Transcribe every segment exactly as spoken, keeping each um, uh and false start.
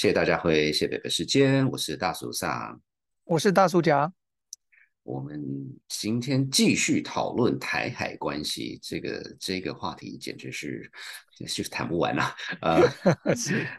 谢谢大家回谢北北时间，我是大叔上，我是大叔甲。我们今天继续讨论台海关系，这个这个话题简直是就是谈不完了、啊。呃，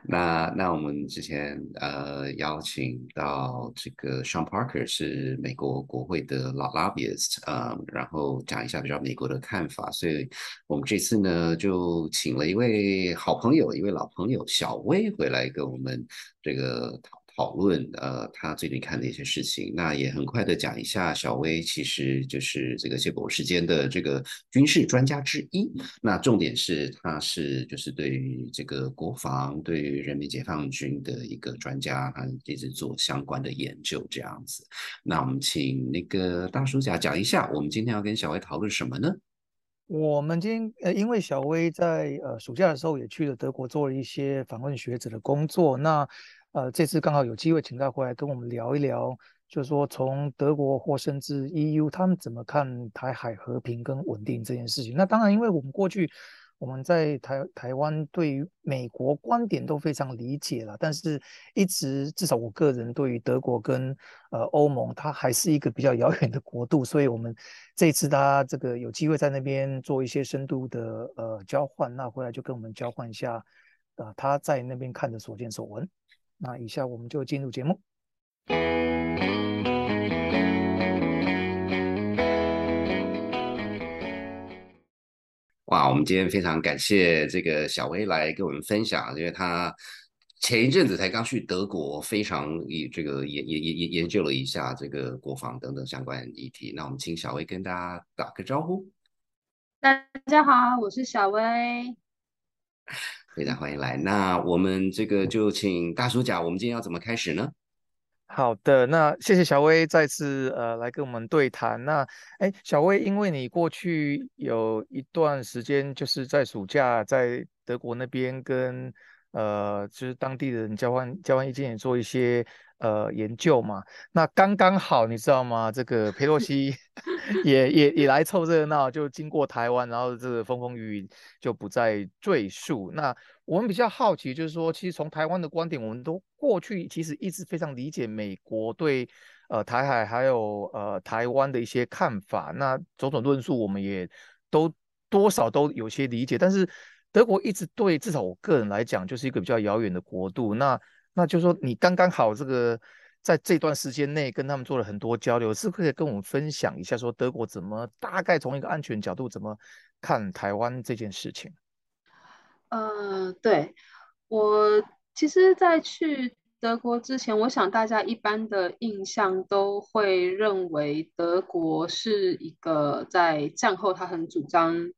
那那我们之前呃邀请到这个 Sean Parker 是美国国会的老 lobbyist， 呃，然后讲一下比较美国的看法，所以我们这次呢就请了一位好朋友，一位老朋友小薇回来跟我们这个讨。讨论呃，他最近看的一些事情，那也很快的讲一下。小薇其实就是这个谢博士间的这个军事专家之一，那重点是他是就是对于这个国防、对于人民解放军的一个专家，他一直做相关的研究这样子。那我们请那个大叔甲讲一下，我们今天要跟小薇讨论什么呢？我们今天呃，因为小薇在呃暑假的时候也去了德国做了一些访问学者的工作，那。呃，这次刚好有机会请他回来跟我们聊一聊，就是说从德国或甚至 E U 他们怎么看台海和平跟稳定这件事情。那当然，因为我们过去我们在台台湾对于美国观点都非常理解了，但是一直至少我个人对于德国跟呃欧盟，它还是一个比较遥远的国度，所以我们这一次他这个有机会在那边做一些深度的呃交换，那回来就跟我们交换一下，呃他在那边看的所见所闻。那以下我们就进入节目。哇，我们今天非常感谢这个小薇来跟我们分享，因为她前一阵子才刚去德国，非常以这个也也也研究了一下这个国防等等相关议题。那我们请小薇跟大家打个招呼。大家好，我是小薇。非常欢迎来，那我们这个就请大叔甲，我们今天要怎么开始呢？好的，那谢谢小薇再次呃来跟我们对谈。那哎，小薇，因为你过去有一段时间就是在暑假在德国那边跟呃就是当地的人交换交换意见，也做一些呃研究嘛。那刚刚好，你知道吗？这个佩洛西也也也来凑热闹，就经过台湾，然后这个风风雨雨就不再赘述。那我们比较好奇，就是说，其实从台湾的观点，我们都过去其实一直非常理解美国对呃台海还有呃台湾的一些看法。那种种论述，我们也都多少都有些理解。但是德国一直对，至少我个人来讲，就是一个比较遥远的国度。那那就是说，你刚刚好这个。在这段时间内跟他们做了很多交流，是不是可以跟我们分享一下说德国怎么大概从一个安全角度怎么看台湾这件事情？呃，对，我其实在去德国之前，我想大家一般的印象都会认为德国是一个在战后他很主张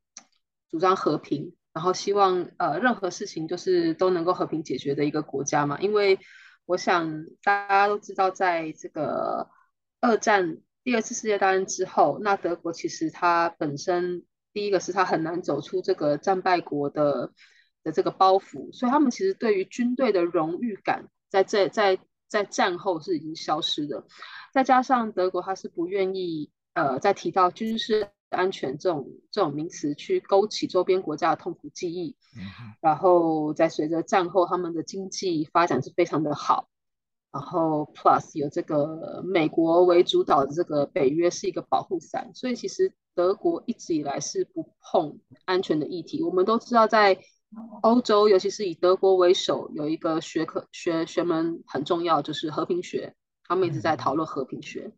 主张和平，然后希望呃任何事情就是都能够和平解决的一个国家嘛，因为我想大家都知道，在这个二战第二次世界大战之后，那德国其实它本身第一个是它很难走出这个战败国的的这个包袱，所以他们其实对于军队的荣誉感在在在在战后是已经消失的。再加上德国它是不愿意呃再提到军事安全这种这种名词去勾起周边国家的痛苦记忆，然后在随着战后他们的经济发展是非常的好，然后 plus 有这个美国为主导的这个北约是一个保护伞，所以其实德国一直以来是不碰安全的议题。我们都知道在欧洲，尤其是以德国为首，有一个学科学学门很重要，就是和平学，他们一直在讨论和平学。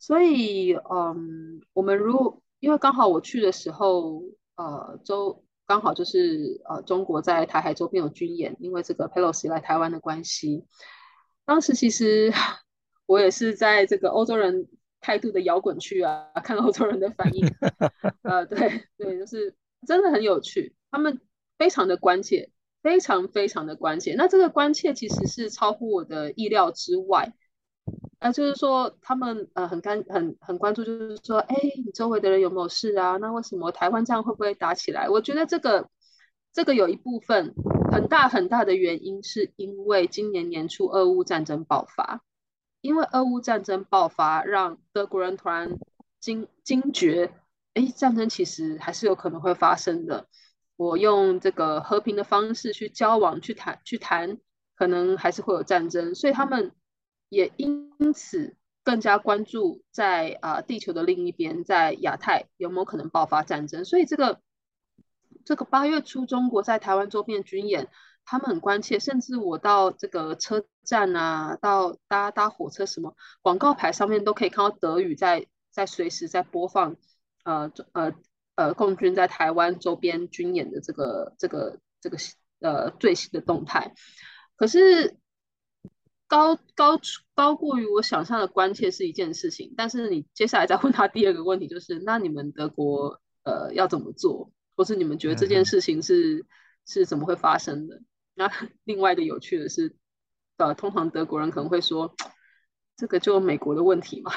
所以嗯，我们如因为刚好我去的时候，呃，周刚好就是呃，中国在台海周边有军演，因为这个 Pelosi 来台湾的关系，当时其实我也是在这个欧洲人态度的摇滚区啊，看欧洲人的反应，呃，对对，就是真的很有趣，他们非常的关切，非常非常的关切。那这个关切其实是超乎我的意料之外。呃、就是说他们、呃、很, 很, 很关注，就是说哎，你周围的人有没有事啊，那为什么台湾这样会不会打起来。我觉得这个这个有一部分很大很大的原因是因为今年年初俄乌战争爆发，因为俄乌战争爆发让德国人突然 惊, 惊觉哎，战争其实还是有可能会发生的，我用这个和平的方式去交往去谈去谈可能还是会有战争，所以他们也因此更加关注在、呃、地球的另一边，在亚太有没有可能爆发战争。所以这个这个八月初中国在台湾周边军演，他们很关切，甚至我到这个车站啊，到搭搭火车什么，广告牌上面都可以看到德语在在随时在播放呃呃呃共军在台湾周边军演的这个这个这个呃最新的动态。可是高高高过于我想象的关切是一件事情，但是你接下来再问他第二个问题就是，那你们德国呃要怎么做，或是你们觉得这件事情是、嗯、是怎么会发生的？那另外一个有趣的是，呃，通常德国人可能会说，这个就美国的问题嘛，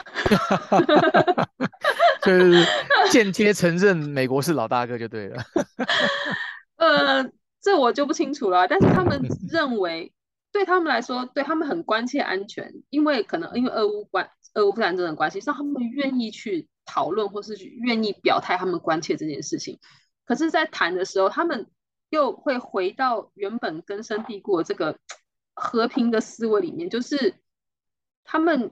就是间接承认美国是老大哥就对了。呃，这我就不清楚了，但是他们认为。对他们来说，对他们很关切安全，因为可能因为俄乌关俄乌战争的关系，让他们愿意去讨论或是愿意表态他们关切这件事情。可是在谈的时候，他们又会回到原本根深蒂固的这个和平的思维里面，就是他们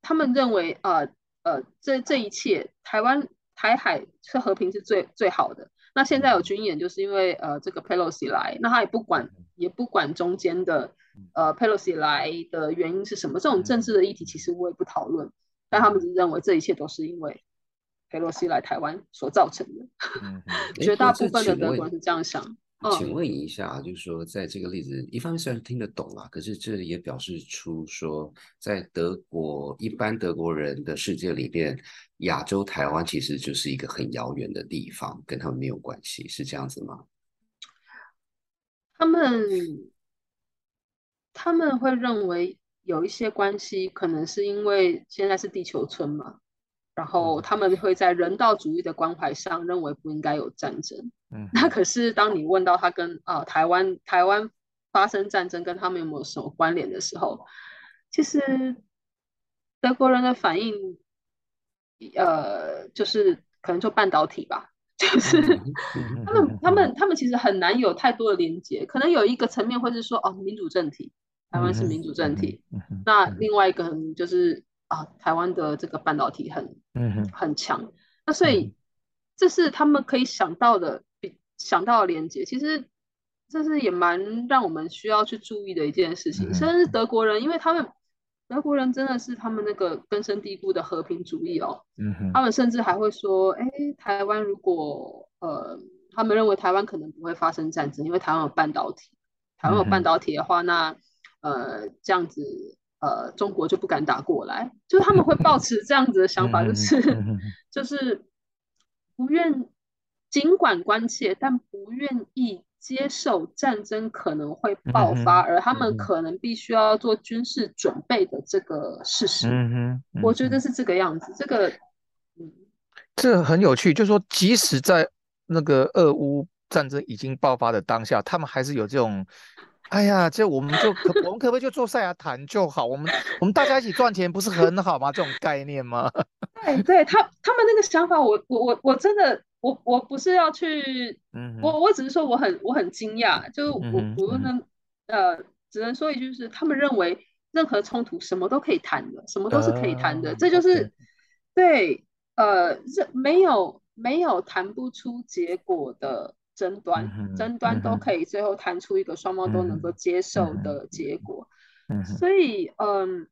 他们认为呃呃这这一切台湾台海是和平是最最好的。那现在有军演，就是因为呃这个 Pelosi 来，那他也不管也不管中间的呃 Pelosi 来的原因是什么，这种政治的议题其实我也不讨论，但他们只认为这一切都是因为 Pelosi 来台湾所造成的。嗯嗯、绝大部分的德国人是这样想。嗯、请问一下，就是说在这个例子，一方面虽然听得懂啊，可是这也表示出说，在德国一般德国人的世界里边，亚洲台湾其实就是一个很遥远的地方，跟他们没有关系，是这样子吗？他们他们会认为有一些关系，可能是因为现在是地球村嘛，然后他们会在人道主义的关怀上认为不应该有战争。嗯，那可是当你问到他跟、呃、台湾台湾发生战争跟他们有没有什么关联的时候，其实德国人的反应，呃，就是可能就半导体吧，就是他们他们他们其实很难有太多的连结，可能有一个层面会是说哦，民主政体，台湾是民主政体，那另外一个就是啊，台湾的这个半导体很很强，那所以这是他们可以想到的想到的连结，其实这是也蛮让我们需要去注意的一件事情。甚至德国人，因为他们德国人真的是他们那个根深蒂固的和平主义哦，他们甚至还会说，哎，台湾如果呃，他们认为台湾可能不会发生战争，因为台湾有半导体，台湾有半导体的话，那呃这样子。呃，中国就不敢打过来，就是他们会抱持这样子的想法，就是就是不愿，尽管关切，但不愿意接受战争可能会爆发，而他们可能必须要做军事准备的这个事实。我觉得是这个样子，这个，嗯，这很有趣，就是说，即使在那个俄乌战争已经爆发的当下，他们还是有这种。哎呀，这我们就可我们可不可以就坐下来谈就好？我们我们大家一起赚钱，不是很好吗？这种概念吗？对，对他他们那个想法我，我我我真的我我不是要去，嗯、我我只是说我很我很惊讶，就是我我能、嗯、呃，只能说一句是，他们认为任何冲突什么都可以谈的，什么都是可以谈的，呃、这就是、okay. 对呃，没有没有谈不出结果的。争端，争端都可以最后谈出一个双方都能够接受的结果。所以，嗯，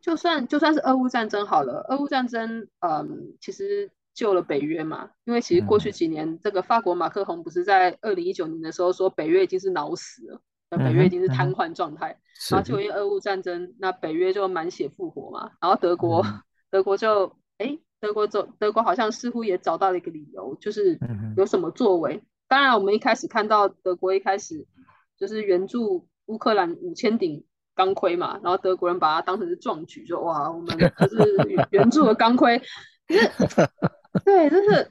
就算就算是俄乌战争好了，俄乌战争，嗯，其实救了北约嘛，因为其实过去几年，这个法国马克宏不是在二零一九年的时候说北约已经是脑死了，北约已经是瘫痪状态，然后就因为俄乌战争，那北约就满血复活嘛，然后德国，德国就哎，德国走，德国好像似乎也找到了一个理由，就是有什么作为。当然，我们一开始看到德国一开始就是援助乌克兰五千顶钢盔嘛，然后德国人把它当成是壮举，说哇，我们可是援助了钢盔。可是，对，真的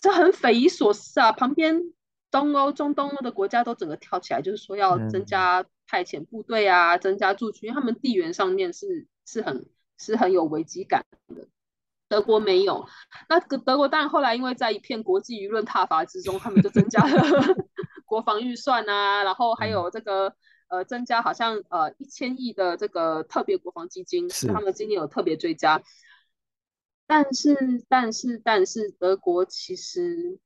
这很匪夷所思啊！旁边东欧、中东欧的国家都整个跳起来，就是说要增加派遣部队啊，增加驻军，因为他们地缘上面是是很是很有危机感的。德国没有，那德国当然后来因为在一片国际舆论挞伐之中，他们就增加了国防预算啊，然后还有这个呃增加好像呃一千亿的这个特别国防基金，是他们今年有特别追加。但是但是但是德国其实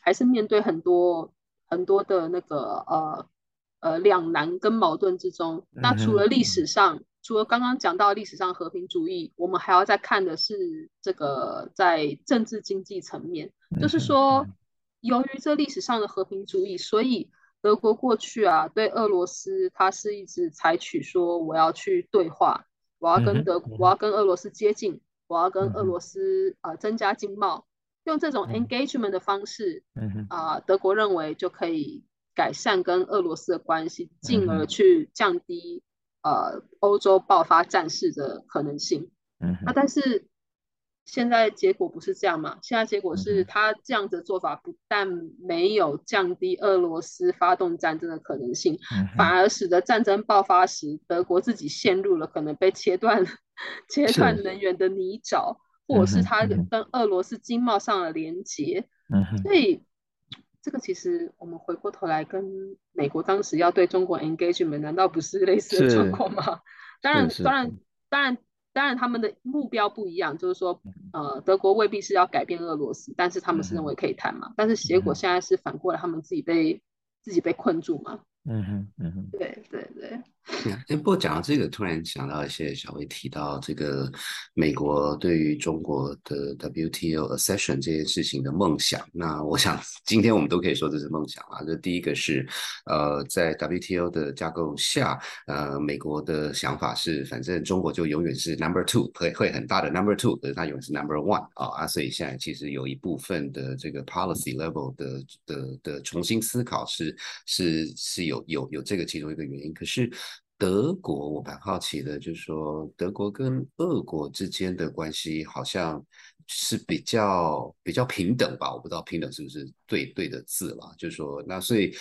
还是面对很多很多的那个呃呃两难跟矛盾之中。那除了历史上、嗯、除了刚刚讲到历史上和平主义，我们还要再看的是这个在政治经济层面，就是说由于这历史上的和平主义，所以德国过去啊对俄罗斯它是一直采取说我要去对话，我要跟德国、嗯、我要跟俄罗斯接近，我要跟俄罗斯、呃、增加经贸，用这种 engagement 的方式、呃、德国认为就可以改善跟俄罗斯的关系，进而去降低呃欧洲爆发战事的可能性。那、啊、但是现在结果不是这样嘛？现在结果是他这样的做法不但没有降低俄罗斯发动战争的可能性，反而使得战争爆发时德国自己陷入了可能被切断切断能源的泥沼，或者是他跟俄罗斯经贸上的连结。所以这个其实我们回过头来跟美国当时要对中国 engagement 难道不是类似的状况吗？当然当然当然当然他们的目标不一样，就是说、呃、德国未必是要改变俄罗斯，但是他们是认为可以谈嘛、嗯、但是结果现在是反过来他们自己被、嗯、自己被困住嘛。嗯哼嗯哼，对对对。欸、不过讲到这个突然想到一些，小薇提到这个美国对于中国的 W T O accession 这件事情的梦想，那我想今天我们都可以说这是梦想啊。这第一个是呃在 W T O 的架构下，呃美国的想法是反正中国就永远是 number two， 会, 会很大的 number two， 可是它永远是 number one 啊，所以现在其实有一部分的这个 policy level 的的的重新思考是是是有有有有这个其中一个原因。可是德国我蛮好奇的，就是说德国跟俄国之间的关系好像是比较比较平等吧，我不知道平等是不是对对的字啦，就是说那所以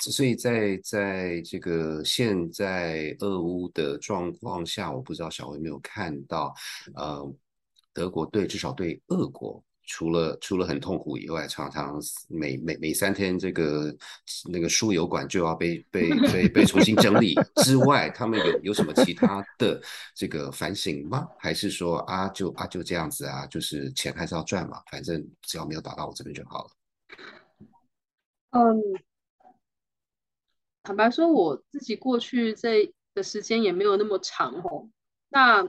所以在在这个现在俄乌的状况下，我不知道小薇没有看到呃德国对至少对俄国除了除了很痛苦以外，常常每每每三天这个那个输油管就要被被被被重新整理之外，他们有有什么其他的这个反省吗？还是说啊就啊就这样子啊，就是钱还是要赚嘛，反正只要没有打到我这边就好了。嗯，坦白说，我自己过去这的时间也没有那么长哦。那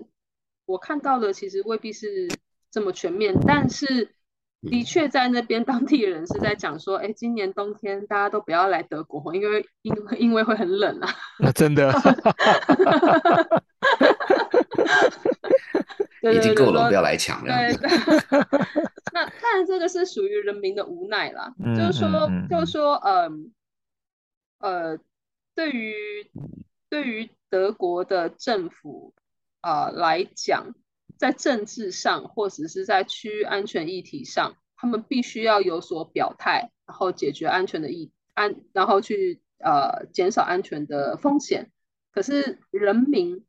我看到的其实未必是这么全面，但是的确在那边当地人是在讲说，哎，今年冬天大家都不要来德国，因为因为因为会很冷啊。啊真的，已经够冷，不要来抢了。对对对那当然，这个是属于人民的无奈啦。嗯、就是说，就是说，嗯、呃，呃，对于对于德国的政府啊、呃、来讲。在政治上或者是在区域安全议题上，他们必须要有所表态，然后解决安全的议安，然后去呃减少安全的风险。可是人民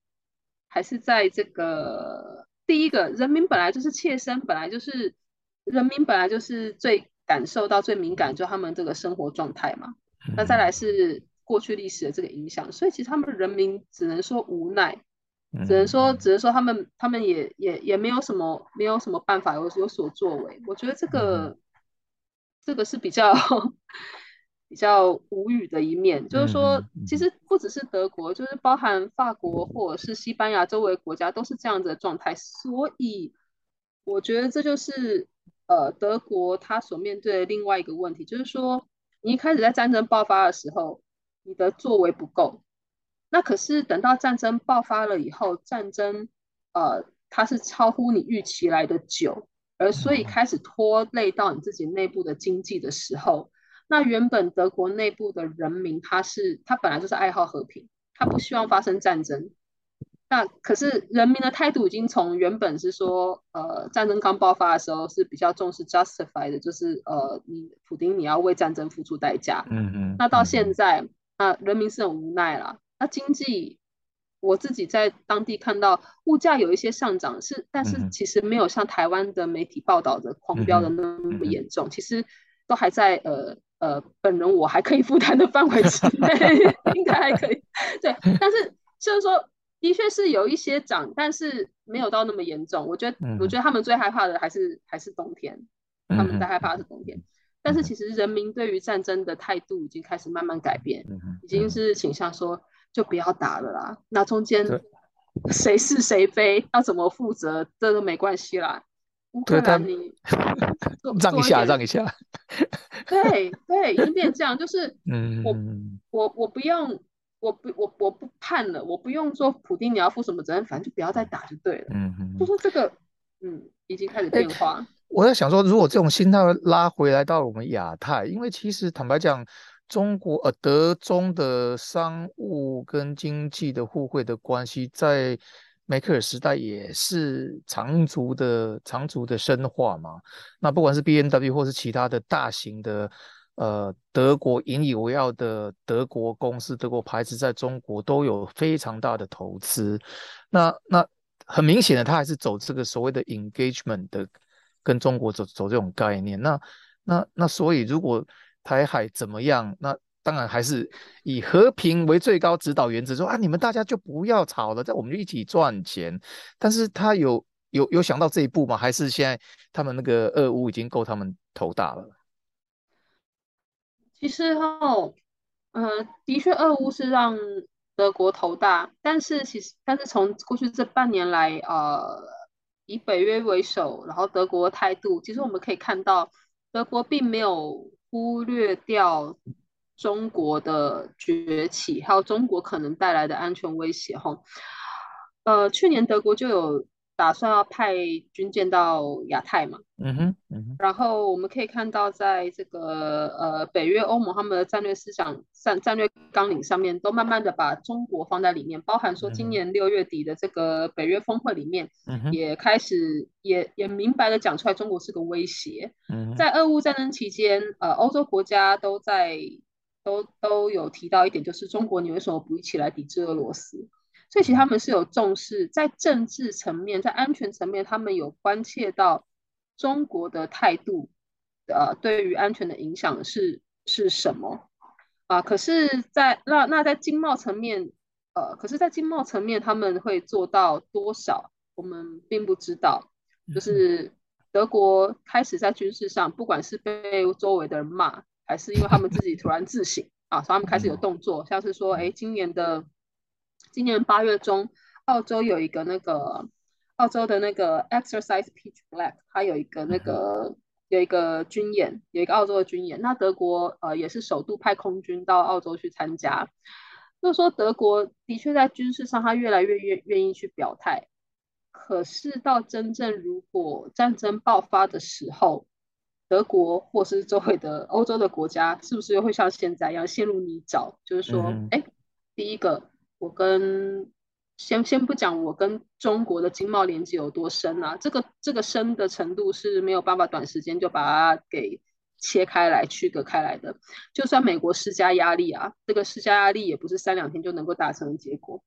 还是在这个第一个，人民本来就是切身，本来就是人民本来就是最感受到最敏感，就他们这个生活状态嘛。那再来是过去历史的这个影响，所以其实他们人民只能说无奈。只能说，只能说他们，他们也也也没有什么，没有什么办法有有所作为。我觉得这个，这个是比较比较无语的一面。就是说，其实不只是德国，就是包含法国或者是西班牙周围国家都是这样子的状态。所以，我觉得这就是呃德国他所面对的另外一个问题，就是说，你一开始在战争爆发的时候，你的作为不够。那可是等到战争爆发了以后，战争呃它是超乎你预期来的久，而所以开始拖累到你自己内部的经济的时候，那原本德国内部的人民他是他本来就是爱好和平，他不希望发生战争。那可是人民的态度已经从原本是说呃战争刚爆发的时候是比较重视 justify 的，就是呃你普丁你要为战争付出代价。嗯嗯。那到现在那、呃、人民是很无奈啦。那经济，我自己在当地看到物价有一些上涨，是但是其实没有像台湾的媒体报道的狂飙的那么严重，嗯、其实都还在呃呃本人我还可以负担的范围之内应该还可以，对，但是就是说的确是有一些涨，但是没有到那么严重。我觉得、嗯、我觉得他们最害怕的还是还是冬天，他们最害怕的是冬天、嗯、但是其实人民对于战争的态度已经开始慢慢改变、嗯、已经是倾向说就不要打了啦，那中间谁是谁非要怎么负责这都没关系啦，乌克兰你让一下让一下对对，已经变这样，就是我、嗯、我, 我不用我 不, 我, 我不判了，我不用说普丁你要负什么责任，反正就不要再打就对了。嗯嗯，就是这个，嗯，已经开始变化。欸、我在想说，如果这种心态拉回来到我们亚太，因为其实坦白讲，中国呃德中的商务跟经济的互惠的关系，在梅克尔时代也是长足的长足的深化嘛。那不管是 B M W 或是其他的大型的。呃，德国引以为傲的德国公司、德国牌子在中国都有非常大的投资。那那很明显的，他还是走这个所谓的 engagement 的，跟中国走走这种概念。那那那所以，如果台海怎么样，那当然还是以和平为最高指导原则，说啊，你们大家就不要吵了，我们就一起赚钱。但是他有有有想到这一步吗？还是现在他们那个俄乌已经够他们头大了？其实哦，呃，的确，俄乌是让德国头大，但是其实，但是从过去这半年来，呃，以北约为首，然后德国态度，其实我们可以看到，德国并没有忽略掉中国的崛起，还有中国可能带来的安全威胁。吼，呃，去年德国就有打算要派军舰到亚太嘛，嗯哼嗯哼，然后我们可以看到在这个呃北约欧盟他们的战略思想战略纲领上面都慢慢的把中国放在里面，包含说今年六月底的这个北约峰会里面、嗯、也开始也也明白的讲出来中国是个威胁、嗯、在俄乌战争期间呃欧洲国家都在都都有提到一点，就是中国你为什么不一起来抵制俄罗斯，所以其实他们是有重视在政治层面，在安全层面他们有关切到中国的态度、呃、对于安全的影响 是, 是什么、啊、可是在 那, 那在经贸层面、呃、可是在经贸层面他们会做到多少我们并不知道，就是德国开始在军事上不管是被周围的人骂还是因为他们自己突然自省、啊、所以他们开始有动作，像是说哎，今年的今年八月中，澳洲有一个那个澳洲的那个 Exercise Pitch Black， 它有一个那个有一个军演，有一个澳洲的军演。那德国呃也是首度派空军到澳洲去参加。就是说德国的确在军事上，它越来越愿意去表态。可是到真正如果战争爆发的时候，德国或是周围的欧洲的国家，是不是会像现在一样陷入泥沼？就是说，哎、嗯，第一个。我跟先先不讲我跟中国的经贸连接有多深啊，这个这个深的程度是没有办法短时间就把它给切开来区隔开来的，就算美国施加压力啊，这个施加压力也不是三两天就能够达成的结果。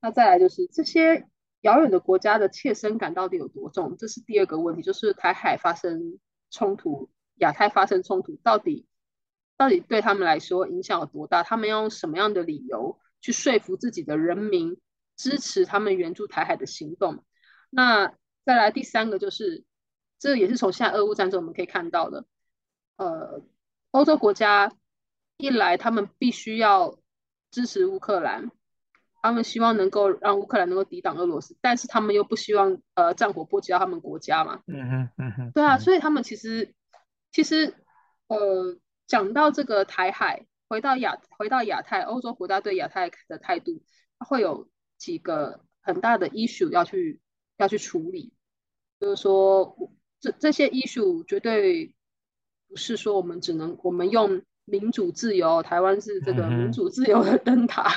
那再来就是这些遥远的国家的切身感到底有多重，这是第二个问题，就是台海发生冲突，亚太发生冲突，到底到底对他们来说影响有多大，他们要用什么样的理由去说服自己的人民支持他们援助台海的行动。那再来第三个就是，这也是从现在俄乌战争我们可以看到的，呃，欧洲国家一来他们必须要支持乌克兰，他们希望能够让乌克兰能够抵挡俄罗斯，但是他们又不希望呃战火波及到他们国家嘛。嗯哼嗯哼。对啊，所以他们其实其实呃讲到这个台海。回到亚回到亚太，欧洲国家对亚太的态度会有几个很大的 issue 要去要去处理，就是说 这, 这些 issue 绝对不是说我们只能我们用民主自由，台湾是这个民主自由的灯塔、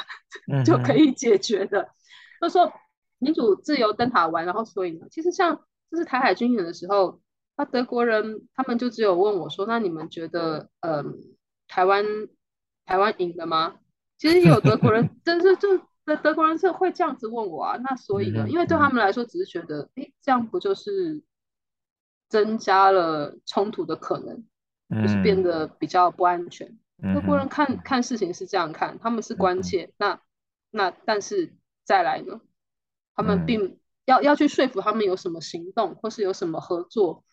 嗯、就可以解决的、嗯、就是说民主自由灯塔完，然后所以呢，其实像这是台海军演的时候，那德国人他们就只有问我说，那你们觉得嗯、呃，台湾台湾赢了吗？其实有德国人，但是就德国人是会这样子问我啊。那所以呢，因为对他们来说，只是觉得，哎，这样不就是增加了冲突的可能？就是变得比较不安全。嗯、德国人看看事情是这样看，他们是关切，嗯、那那但是再来呢，他们并要、嗯、要去说服他们有什么行动或是有什么合作。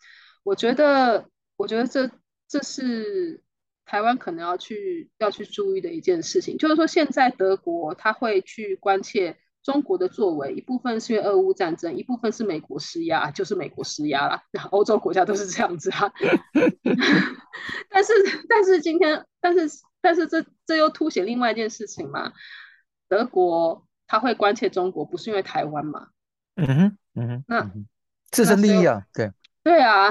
我觉得，我觉得这这是台湾可能要去要去注意的一件事情，就是说现在德国他会去关切中国的作为，一部分是因为俄乌战争，一部分是美国施压，就是美国施压啦，欧洲国家都是这样子啊。但是但是今天但是但是这这又凸显另外一件事情嘛，德国他会关切中国不是因为台湾嘛，嗯哼嗯哼，那自身利益啊，对对啊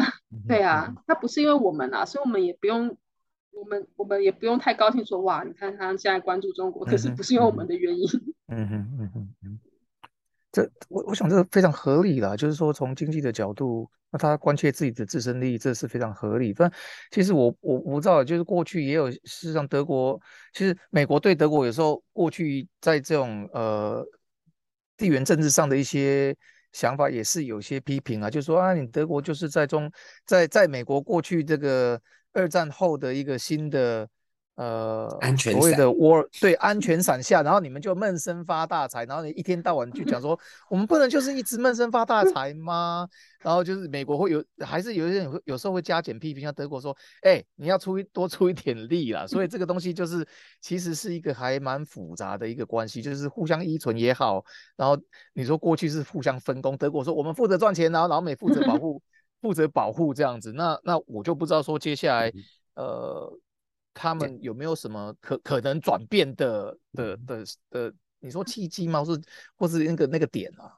对啊，他不是因为我们啊，所以我们也不用我们我们也不用太高兴说哇你看他现在关注中国，可是不是因为我们的原因。嗯哼嗯哼嗯，这 我, 我想这非常合理啦，就是说从经济的角度，那他关切自己的自身利益，这是非常合理。但其实我我我知道，就是过去也有，事实上德国其实美国对德国有时候过去在这种呃地缘政治上的一些想法也是有些批评啊，就是说啊你德国就是在中在在美国过去这个二战后的一个新的呃安全所谓的 war 对安全伞下，然后你们就闷声发大财，然后你一天到晚就讲说我们不能就是一直闷声发大财吗？然后就是美国会有还是有些人有时候会加减批评，像德国说哎、欸、你要出多出一点力啦，所以这个东西就是其实是一个还蛮复杂的一个关系，就是互相依存也好，然后你说过去是互相分工，德国说我们负责赚钱，然后老美负责保护负责保护这样子，那那我就不知道说接下来呃他们有没有什么 可, 可能转变的的的的，你说契机吗？是或是那个那个点啊？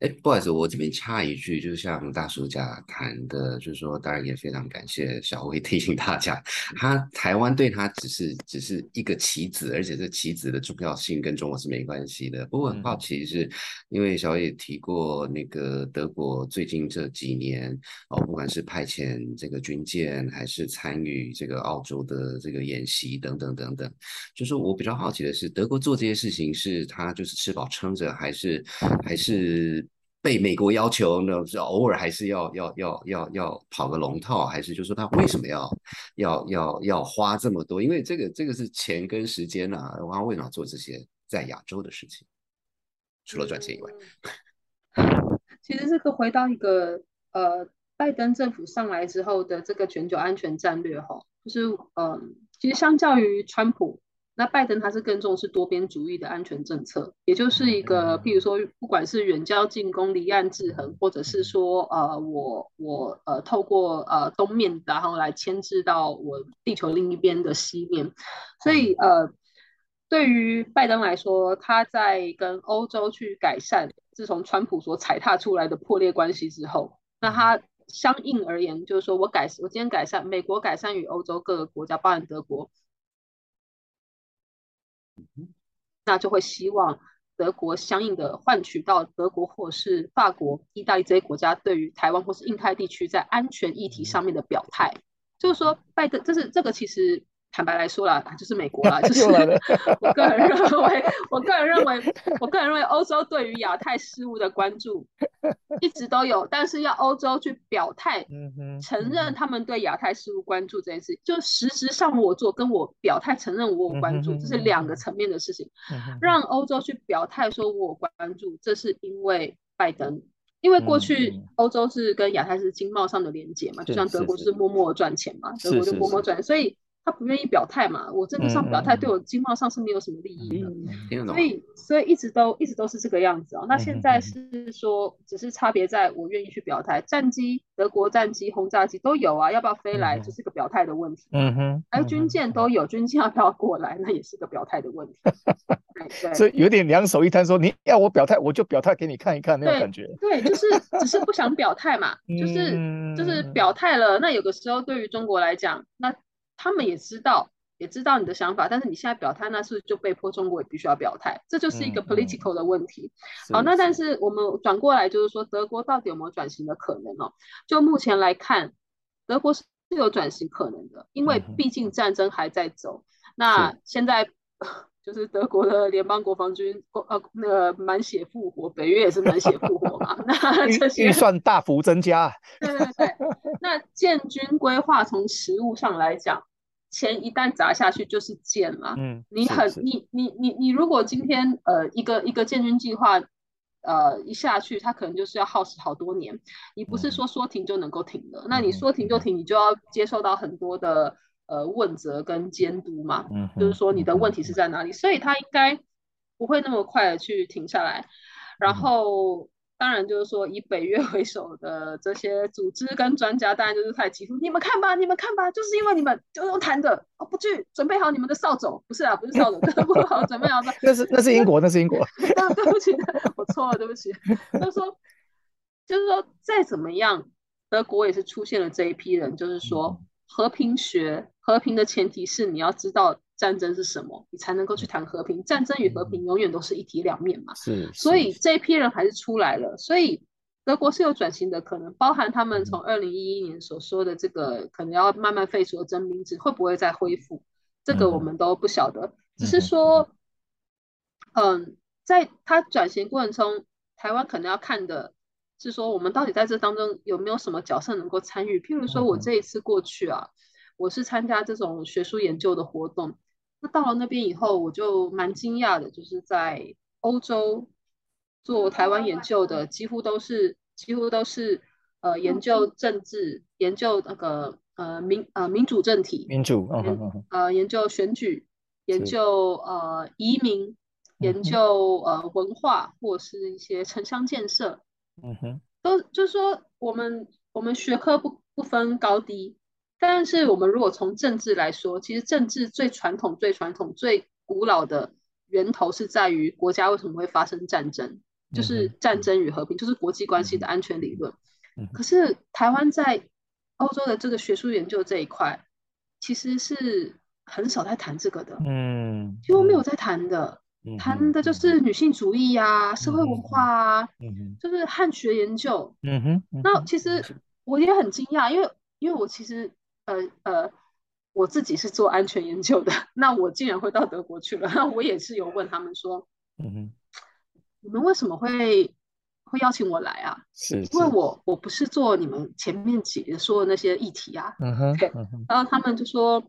哎，不好意思，我这边插一句，就像大叔甲谈的，就是说，当然也非常感谢小辉提醒大家，他台湾对他只是只是一个棋子，而且这棋子的重要性跟中国是没关系的。不过很好奇是，嗯、因为小辉提过那个德国最近这几年哦，不管是派遣这个军舰，还是参与这个澳洲的这个演习等等等等，就是我比较好奇的是，德国做这些事情是他就是吃饱撑着，还是还是？被美国要求呢，偶尔还是要要要要要跑个龙套，还是就说他为什么要要要要花这么多？因为这个这个是钱跟时间啊，他为什么要做这些在亚洲的事情？除了赚钱以外，嗯、其实这个回到一个呃，拜登政府上来之后的这个全球安全战略哈，就是嗯、呃，其实相较于川普。那拜登他是更重视多边主义的安全政策，也就是一个，譬如说，不管是远交近攻、离岸制衡，或者是说，呃，我我呃，透过呃东面，然后来牵制到我地球另一边的西面，所以呃，对于拜登来说，他在跟欧洲去改善自从川普所踩踏出来的破裂关系之后，那他。相应而言，就是说我改，我今天改善美国改善与欧洲各个国家，包含德国。那就会希望德国相应的换取到德国或是法国、意大利这些国家对于台湾或是印太地区在安全议题上面的表态，就是说拜登，这是这个其实坦白来说啦，就是美国啦，就是我个人认为，我个人认为，我个人认为欧洲对于亚太事务的关注一直都有，但是要欧洲去表态，承认他们对亚太事务关注这件事，就实质上我做跟我表态承认我有关注，这是两个层面的事情。让欧洲去表态说我有关注，这是因为拜登。因为过去欧洲是跟亚太是经贸上的连结嘛，就像德国是默默赚钱嘛，德国就默默赚，所以他不愿意表态嘛，我政治上表态对我经贸上是没有什么利益的，嗯、所以所以一直都一直都是这个样子啊。那现在是说，只是差别在我愿意去表态，战机德国战机轰炸机都有啊，要不要飞来就是个表态的问题。嗯哼，而军舰都有，军舰要不要过来，那也是个表态的问题。对，所以有点两手一摊，说你要我表态，我就表态给你看一看那种感觉。对，就是只是不想表态嘛，就是就是表态了。那有的时候对于中国来讲，那他们也知道，也知道你的想法，但是你现在表态，那是不是就被迫中国也必须要表态？这就是一个 political 的问题。嗯嗯、好，那但是我们转过来就是说，德国到底有没有转型的可能哦？就目前来看，德国是有转型可能的，因为毕竟战争还在走。嗯、那现在就是德国的联邦国防军，呃，那个满血复活，北约也是满血复活嘛。那这些预算大幅增加。对对对，那那建军规划从实务上来讲，钱一旦砸下去就是建嘛。嗯，你很你你你你如果今天呃一个一个建军计划呃一下去，它可能就是要耗时好多年，你不是说说停就能够停的。嗯，那你说停就停，你就要接受到很多的呃问责跟监督嘛。嗯，就是说你的问题是在哪里，所以它应该不会那么快的去停下来。然后当然就是说以北约为首的这些组织跟专家当然就是太极端，你们看吧你们看吧，就是因为你们就用谈的哦，不去准备好你们的扫帚，不是啊不是扫帚不好准备好那是那是英国那是英国对不起我错了对不起就是说就是说再怎么样德国也是出现了这一批人，就是说和平学和平的前提是你要知道战争是什么，你才能够去谈和平。战争与和平永远都是一体两面嘛。是，所以这一批人还是出来了。所以德国是有转型的可能，包含他们从二零一一年所说的这个可能要慢慢废除的征兵制会不会再恢复，这个我们都不晓得。嗯，只是说，嗯，在他转型过程中，台湾可能要看的是说，我们到底在这当中有没有什么角色能够参与？譬如说，我这一次过去啊，我是参加这种学术研究的活动。那到了那边以后，我就蛮惊讶的，就是在欧洲做台湾研究的几乎都是几乎都是呃研究政治，研究那个呃民呃民主政体，民主，哦哦哦、呃研究选举，研究呃移民，研究呃文化或是一些城乡建设，嗯哼，都就是说我们我们学科不不分高低。但是我们如果从政治来说，其实政治最传统最传统最古老的源头是在于国家为什么会发生战争，就是战争与和平，就是国际关系的安全理论。可是台湾在欧洲的这个学术研究这一块其实是很少在谈这个的，嗯，几乎没有在谈的，谈的就是女性主义啊，社会文化啊，就是汉学研究。那其实我也很惊讶，因为因为我其实呃呃，我自己是做安全研究的，那我竟然会到德国去了，那我也是有问他们说，嗯哼，你们为什么会会邀请我来啊？是，是因为我我不是做你们前面几说的那些议题啊，嗯哼，对，嗯哼，然后他们就说，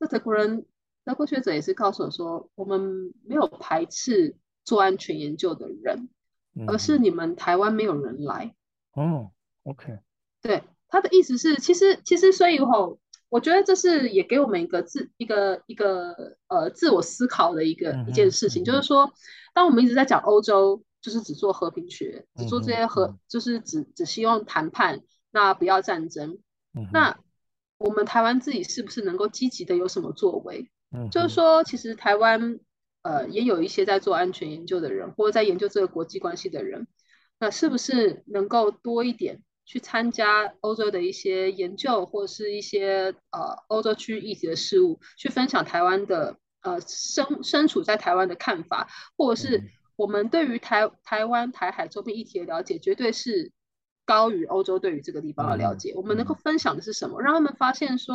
那德国人德国学者也是告诉我说，我们没有排斥做安全研究的人，嗯，而是你们台湾没有人来。哦 ，OK， 对。他的意思是，其实其实，所以吼，我觉得这是也给我们一个自一个一个呃自我思考的一个一件事情，就是说，当我们一直在讲欧洲，就是只做和平学，只做这些和，就是只只希望谈判，那不要战争。那我们台湾自己是不是能够积极的有什么作为？就是说，其实台湾呃也有一些在做安全研究的人，或者在研究这个国际关系的人，那是不是能够多一点？去参加欧洲的一些研究，或是一些呃欧洲区域议题的事务，去分享台湾的呃身身处在台湾的看法，或者是我们对于台台湾台海周边议题的了解，绝对是高于欧洲对于这个地方的了解。嗯，我们能够分享的是什么？让他们发现说，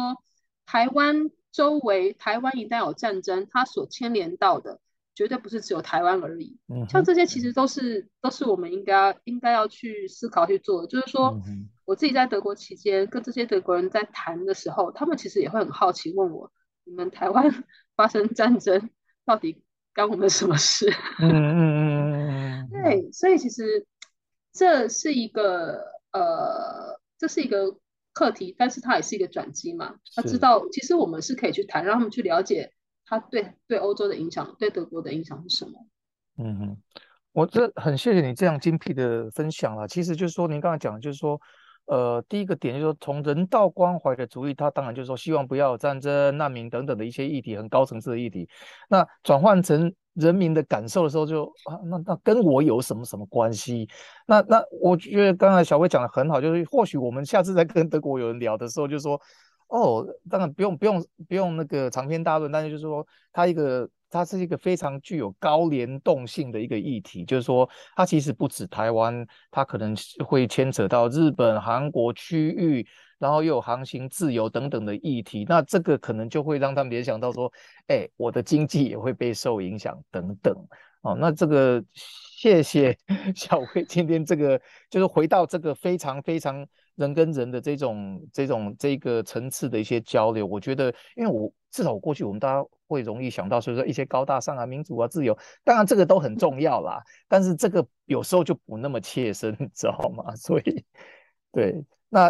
台湾周围，台湾一旦有战争，它所牵连到的绝对不是只有台湾而已，像这些其实都是都是我们应该应该要去思考去做的。就是说，我自己在德国期间跟这些德国人在谈的时候，他们其实也会很好奇问我，你们台湾发生战争到底干我们什么事？嗯嗯嗯嗯，对，所以其实这是一个呃，这是一个课题，但是它也是一个转机嘛。他知道其实我们是可以去谈，让他们去了解。它对对欧洲的影响，对德国的影响是什么？嗯，我这很谢谢你这样精辟的分享啦。其实就是说，您刚才讲的就是说，呃，第一个点就是说，从人道关怀的主义，它当然就是说，希望不要有战争、难民等等的一些议题，很高层次的议题。那转换成人民的感受的时候就，就啊，那那跟我有什么什么关系？那那我觉得刚才小薇讲的很好，就是或许我们下次再跟德国有人聊的时候，就说。哦，当然不用不用不用那个长篇大论，但是就是说它一个它是一个非常具有高联动性的一个议题，就是说它其实不止台湾，它可能会牵扯到日本、韩国区域，然后又有航行自由等等的议题，那这个可能就会让他们联想到说，哎，我的经济也会被受影响等等。哦，那这个谢谢小薇今天这个就是回到这个非常非常人跟人的这种这种这个层次的一些交流。我觉得因为我至少我过去我们大家会容易想到所以说一些高大上啊民主啊自由，当然这个都很重要啦，但是这个有时候就不那么切身，你知道吗？所以对，那、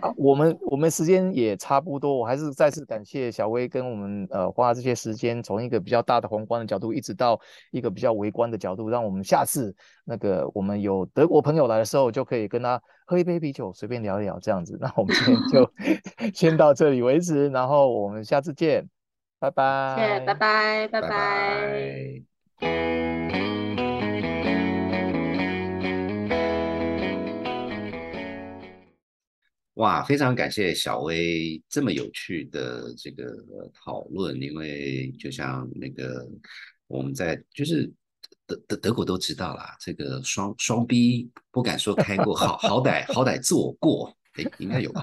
啊、我们我们时间也差不多，我还是再次感谢小薇跟我们呃花这些时间，从一个比较大的宏观的角度一直到一个比较微观的角度，让我们下次那个我们有德国朋友来的时候就可以跟他喝一杯啤酒随便聊一聊这样子。那我们今天就先到这里为止，然后我们下次见，拜拜。谢谢，拜拜拜拜。拜拜。哇，非常感谢小薇这么有趣的这个讨论，因为就像那个我们在就是德德德国都知道啦，这个双双逼不敢说开过，好好歹好歹做过，哎，应该有吧。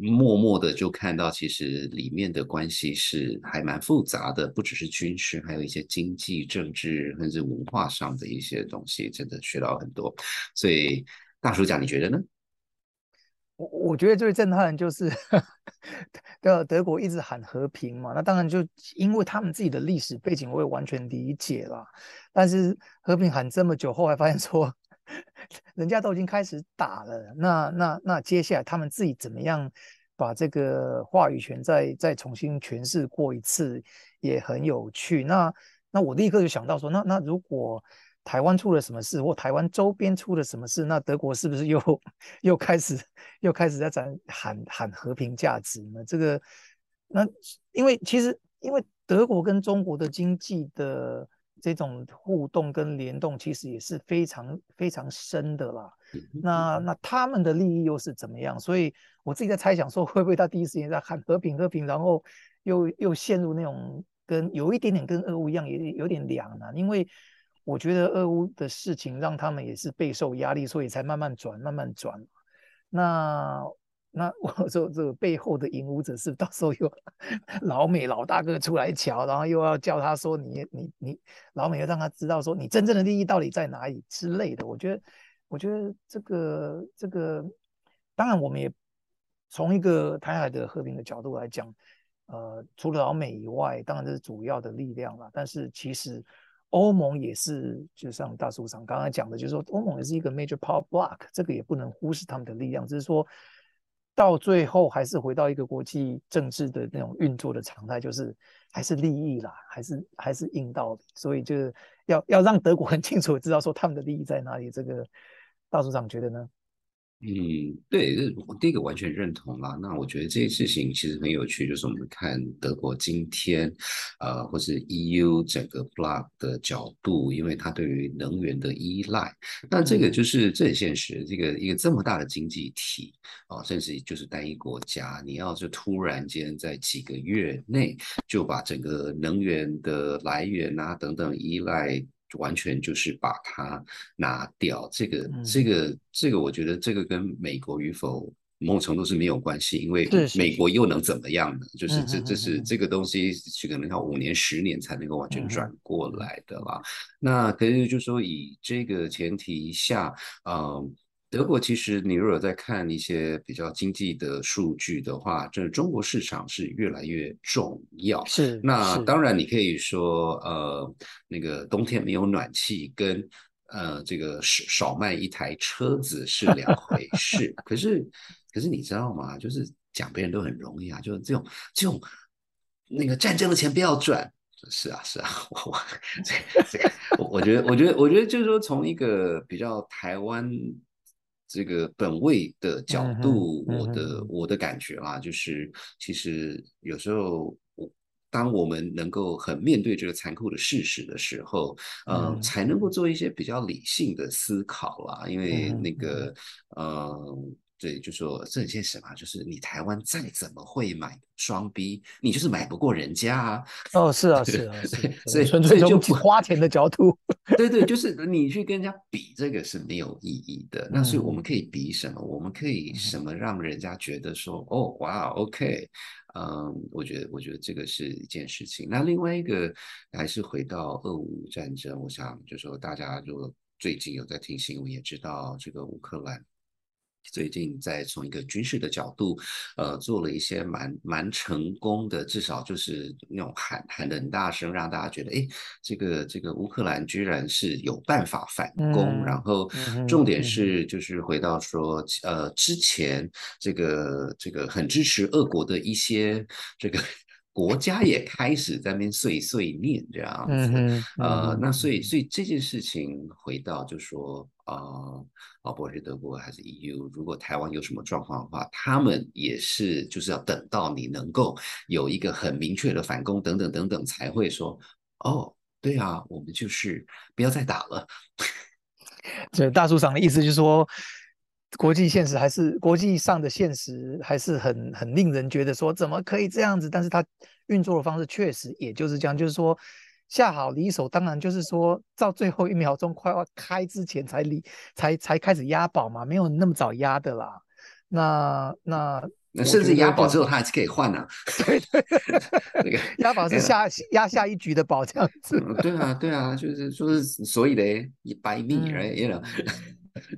默默的就看到其实里面的关系是还蛮复杂的，不只是军事，还有一些经济政治甚至文化上的一些东西，真的学到很多。所以大叔讲，你觉得呢？我我觉得最震撼就是呵呵德国一直喊和平嘛，那当然就因为他们自己的历史背景我也完全理解啦，但是和平喊这么久后来发现说人家都已经开始打了，那那那接下来他们自己怎么样把这个话语权再再重新诠释过一次也很有趣。那那我立刻就想到说，那那如果台湾出了什么事或台湾周边出了什么事，那德国是不是又又开始又开始在喊喊和平价值呢？这个那因为其实因为德国跟中国的经济的这种互动跟联动其实也是非常非常深的啦，那那他们的利益又是怎么样？所以我自己在猜想说，会不会他第一时间在喊和平和平，然后又又陷入那种跟有一点点跟俄乌一样，也有点两难，因为我觉得俄乌的事情让他们也是备受压力，所以才慢慢转慢慢转。那那我说这个背后的引武者是到时候又老美老大哥出来瞧，然后又要叫他说你你你老美要让他知道说你真正的利益到底在哪里之类的。我觉得我觉得这个这个当然我们也从一个台海的和平的角度来讲，呃除了老美以外当然这是主要的力量啦，但是其实欧盟也是就像大叔长刚才讲的，就是说欧盟也是一个 major power block， 这个也不能忽视他们的力量，只是说到最后还是回到一个国际政治的那种运作的常态，就是还是利益啦，还是还是硬道理，所以就是要要让德国很清楚知道说他们的利益在哪里。这个大署长觉得呢？嗯，对，我第一个完全认同啦。那我觉得这件事情其实很有趣，就是我们看德国今天，呃，或是 E U 整个 block 的角度，因为它对于能源的依赖，那这个就是这很现实，这个一个这么大的经济体啊，甚至就是单一国家，你要是突然间在几个月内就把整个能源的来源啊等等依赖。完全就是把它拿掉，这个这个这个我觉得这个跟美国与否某种程度是没有关系，因为美国又能怎么样呢？就是这这是这个东西可能要五年十年才能够完全转过来的啦。那可是就是说以这个前提下，嗯。德国其实你如果在看一些比较经济的数据的话，这中国市场是越来越重要。是，那当然你可以说，呃，那个冬天没有暖气跟呃这个少卖一台车子是两回事。可是，可是你知道吗？就是讲别人都很容易啊，就是这种这种那个战争的钱不要赚。是啊是啊，我我这个我觉得我觉得我觉得就是说从一个比较台湾。这个本位的角度，我的我的感觉啦，就是其实有时候当我们能够很面对这个残酷的事实的时候，呃、嗯，才能够做一些比较理性的思考啦。因为那个，嗯、呃，对，就说这很现实嘛，就是你台湾再怎么会买双 B， 你就是买不过人家啊。哦，是啊，是啊，是啊所以纯粹就花钱的角度，对对，就是你去跟人家比这个是没有意义的。嗯、那所以我们可以比什么？我们可以什么让人家觉得说，嗯、哦，哇 ，OK。嗯，我觉得，我觉得这个是一件事情。那另外一个还是回到俄乌战争，我想就说大家如果最近有在听新闻，也知道这个乌克兰最近在从一个军事的角度，呃，做了一些蛮蛮成功的，至少就是那种喊喊得很大声，让大家觉得，哎，这个这个乌克兰居然是有办法反攻。嗯、然后重点是就是回到说，呃，之前这个这个很支持俄国的一些这个。国家也开始在那边碎碎念这样子，嗯嗯、呃，那所以所以这件事情回到就说，呃，啊，不管是德国还是 E U， 如果台湾有什么状况的话，他们也是就是要等到你能够有一个很明确的反攻等等等等才会说，哦，对啊，我们就是不要再打了。对，大叔长的意思就是说。国际现实还是国际上的现实还是很很令人觉得说怎么可以这样子，但是它运作的方式确实也就是这样，就是说下好离手，当然就是说到最后一秒钟快要开之前才离才才开始押宝嘛，没有那么早押的啦。那那那甚至押宝之后他还是可以换啊，对对，那个押宝是下押下一局的宝这样子。嗯、对啊对啊，就是就是所以嘞，一百米而已了。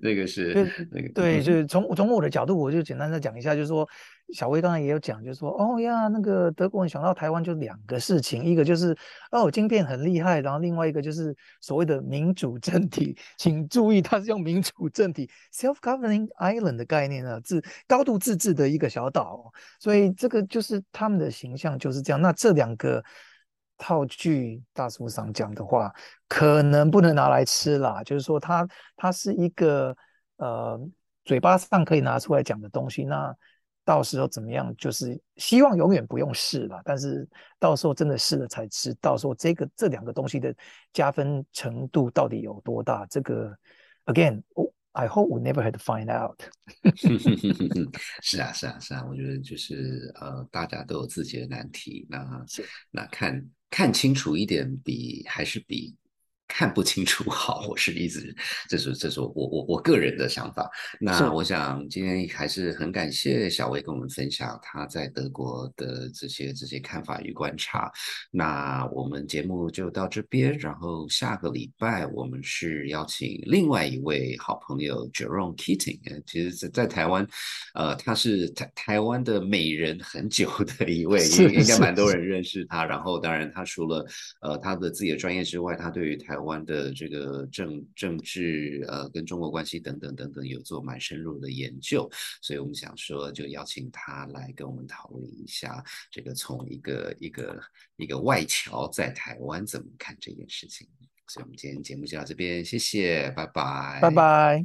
这个是那个对，就是从从我的角度，我就简单的讲一下，就是说，小薇刚才也有讲，就是说，哦呀，那个德国人想到台湾就两个事情，一个就是哦晶片很厉害，然后另外一个就是所谓的民主政体，请注意，它是用民主政体 （self-governing island） 的概念啊，自高度自治的一个小岛，所以这个就是他们的形象就是这样。那这两个。套句大叔上讲的话，可能不能拿来吃啦，就是说它它是一个呃嘴巴上可以拿出来讲的东西，那到时候怎么样，就是希望永远不用试啦，但是到时候真的试了才知道说这个这两个东西的加分程度到底有多大，这个 again、哦I hope we never had to find out 是啊是啊是啊，我觉得就是呃，大家都有自己的难题，那那看看清楚一点比还是比看不清楚好，我是一直这是这是我我我个人的想法。那我想今天还是很感谢小薇跟我们分享她在德国的这些这些看法与观察。那我们节目就到这边，然后下个礼拜我们是邀请另外一位好朋友 Jerome Keating， 其实在在台湾，呃，他是台台湾的美人很久的一位，应该蛮多人认识他。然后当然他除了呃他的自己的专业之外，他对于台湾台湾的这个政政治呃跟中国关系等等等等有做蛮深入的研究，所以我们想说就邀请他来跟我们讨论一下这个从一个一个一个外侨在台湾怎么看这件事情。所以我们今天节目就到这边，谢谢，拜拜，拜拜。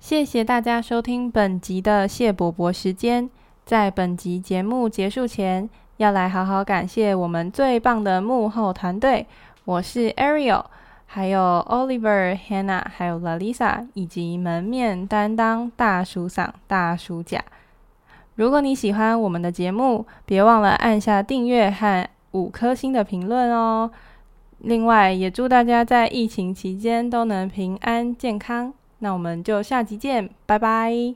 谢谢大家收听本集的谢伯伯时间。在本集节目结束前，要来好好感谢我们最棒的幕后团队。我是 Ariel， 还有 Oliver、Hannah， 还有 LaLisa， 以及门面担当大叔桑、大叔甲。如果你喜欢我们的节目，别忘了按下订阅和五颗星的评论哦。另外，也祝大家在疫情期间都能平安健康。那我们就下集见，拜拜。